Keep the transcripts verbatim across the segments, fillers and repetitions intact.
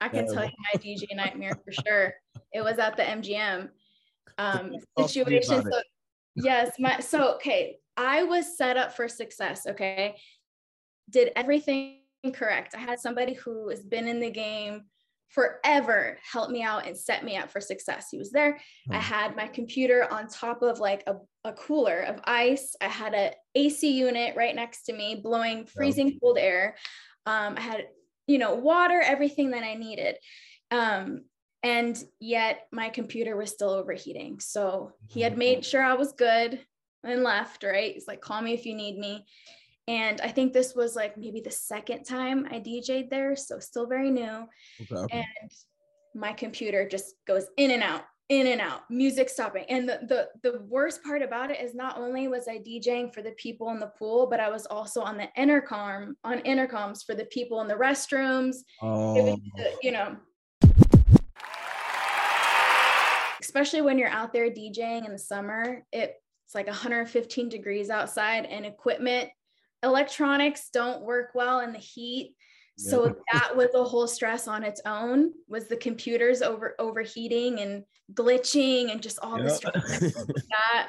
I can tell you my D J nightmare for sure. It was at the M G M um, situation. So, yes, my so okay. I was set up for success. Okay, did everything correct. I had somebody who has been in the game forever help me out and set me up for success. He was there. I had my computer on top of like a, a cooler of ice. I had an A C unit right next to me blowing freezing cold air. Um, I had you know, water, everything that I needed. Um, and yet my computer was still overheating. So he had made sure I was good and left, right? He's like, call me if you need me. And I think this was like maybe the second time I D J'd there. So still very new. Okay. And my computer just goes in and out, in and out, music stopping. And the, the, the worst part about it is not only was I DJing for the people in the pool, but I was also on the intercom, on intercoms for the people in the restrooms. Oh. It was, you know, especially when you're out there DJing in the summer, it, it's like one hundred fifteen degrees outside and equipment, electronics don't work well in the heat. Yeah. So that was a whole stress on its own, was the computers over overheating and glitching and just all yeah. this stress. that.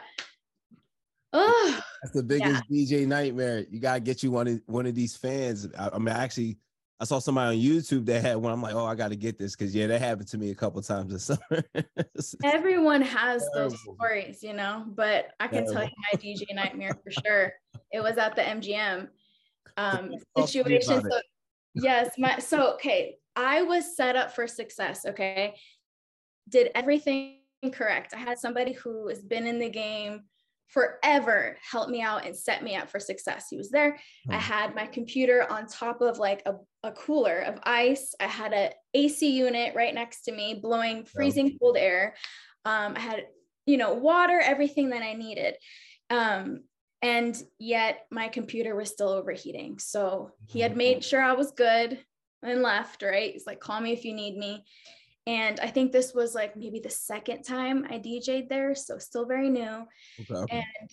Oh, that's the biggest yeah. D J nightmare. You gotta get you one of one of these fans. I, I mean, actually, I saw somebody on YouTube that had one. I'm like, oh, I gotta get this because yeah, that happened to me a couple times this summer. Everyone has those stories, you know. But I can tell you my D J nightmare for sure. It was at the M G M um, situation. So. Yes. My, so, okay. I was set up for success. Okay. Did everything correct. I had somebody who has been in the game forever help me out and set me up for success. He was there. I had my computer on top of like a, a cooler of ice. I had an A C unit right next to me blowing freezing cold air. Um, I had, you know, water, everything that I needed. Um, And yet my computer was still overheating. So he had made sure I was good and left, right? He's like, call me if you need me. And I think this was like maybe the second time I D J'd there. So still very new. Okay. And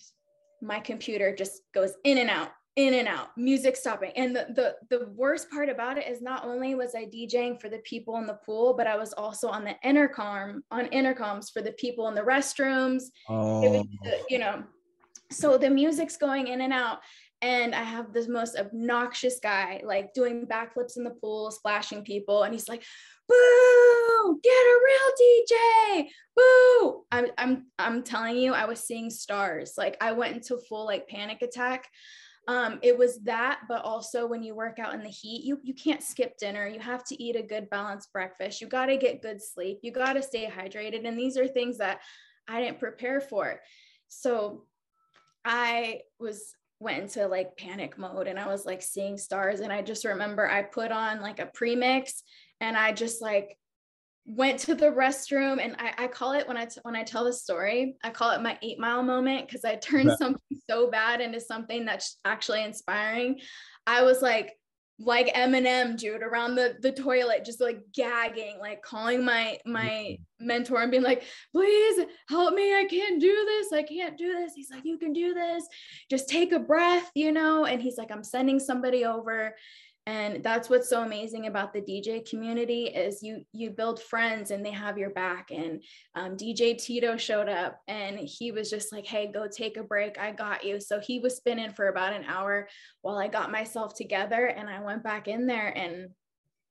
my computer just goes in and out, in and out, music stopping. And the, the, the worst part about it is not only was I DJing for the people in the pool, but I was also on the intercom, on intercoms for the people in the restrooms. Oh. It was, you know. So the music's going in and out, and I have this most obnoxious guy like doing backflips in the pool, splashing people, and he's like, "Boo! Get a real D J! Boo!" I'm I'm I'm telling you, I was seeing stars. Like I went into full like panic attack. Um, it was that, but also when you work out in the heat, you you can't skip dinner. You have to eat a good balanced breakfast. You got to get good sleep. You got to stay hydrated, and these are things that I didn't prepare for. So. I was went into like panic mode and I was like seeing stars. And I just remember I put on like a premix and I just like went to the restroom. And I, I call it when I, t- when I tell the story, I call it my eight mile moment. Cause I turned right. something so bad into something that's actually inspiring. I was like, like Eminem dude around the, the toilet, just like gagging, like calling my, my mentor and being like, please help me. I can't do this. I can't do this. He's like, you can do this. Just take a breath, you know? And he's like, I'm sending somebody over. And that's what's so amazing about the D J community is you you build friends and they have your back. And um, D J Tito showed up and he was just like, hey, go take a break. I got you. So he was spinning for about an hour while I got myself together. And I went back in there and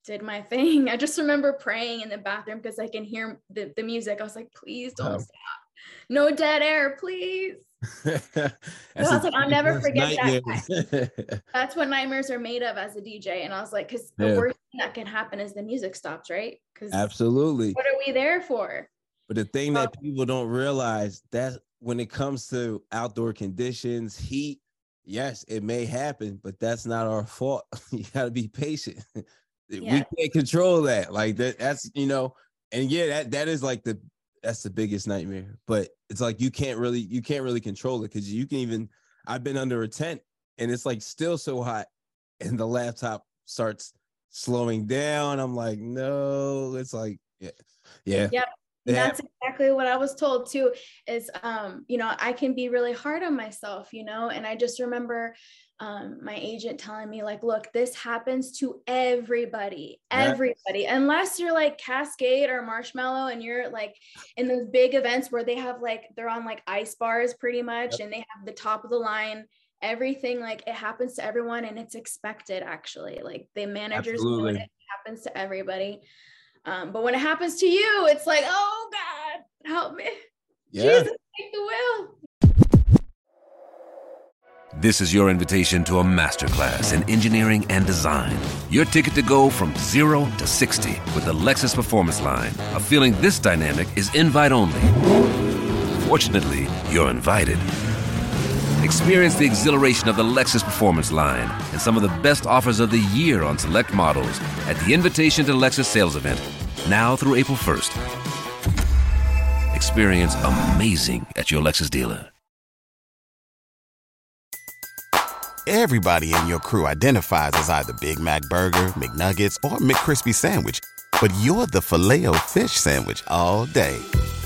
did my thing. I just remember praying in the bathroom because I can hear the, the music. I was like, please don't oh. stop. No dead air, please. That's well, like, I'll never forget that. That's what nightmares are made of as a D J. And I was like, because the yeah. worst thing that can happen is the music stops, right? Because absolutely, what are we there for? But the thing well, that people don't realize that when it comes to outdoor conditions, heat, yes, it may happen, but that's not our fault. You got to be patient. Yeah. We can't control that. Like that, that's, you know, and yeah, that that is like the, that's the biggest nightmare, but it's like, you can't really, you can't really control it. Cause you can even, I've been under a tent and it's like still so hot and the laptop starts slowing down. I'm like, no, it's like, yeah. Yeah. Yep. And that's exactly what I was told too, is, um, you know, I can be really hard on myself, you know, and I just remember um, my agent telling me like, look, this happens to everybody, everybody, yeah. Unless you're like Cascade or Marshmallow and you're like in those big events where they have like, they're on like ice bars pretty much, yep. And they have the top of the line, everything, like it happens to everyone and it's expected actually, like the managers, Absolutely. Know it, it happens to everybody. Um, but when it happens to you, it's like, oh God, help me. Yeah. Jesus, take the wheel. This is your invitation to a masterclass in engineering and design. Your ticket to go from zero to sixty with the Lexus Performance Line. A feeling this dynamic is invite only. Fortunately, you're invited. Experience the exhilaration of the Lexus Performance Line and some of the best offers of the year on select models at the Invitation to Lexus sales event, now through April first. Experience amazing at your Lexus dealer. Everybody in your crew identifies as either Big Mac Burger, McNuggets, or McCrispy Sandwich, but you're the Filet-O-Fish Sandwich all day.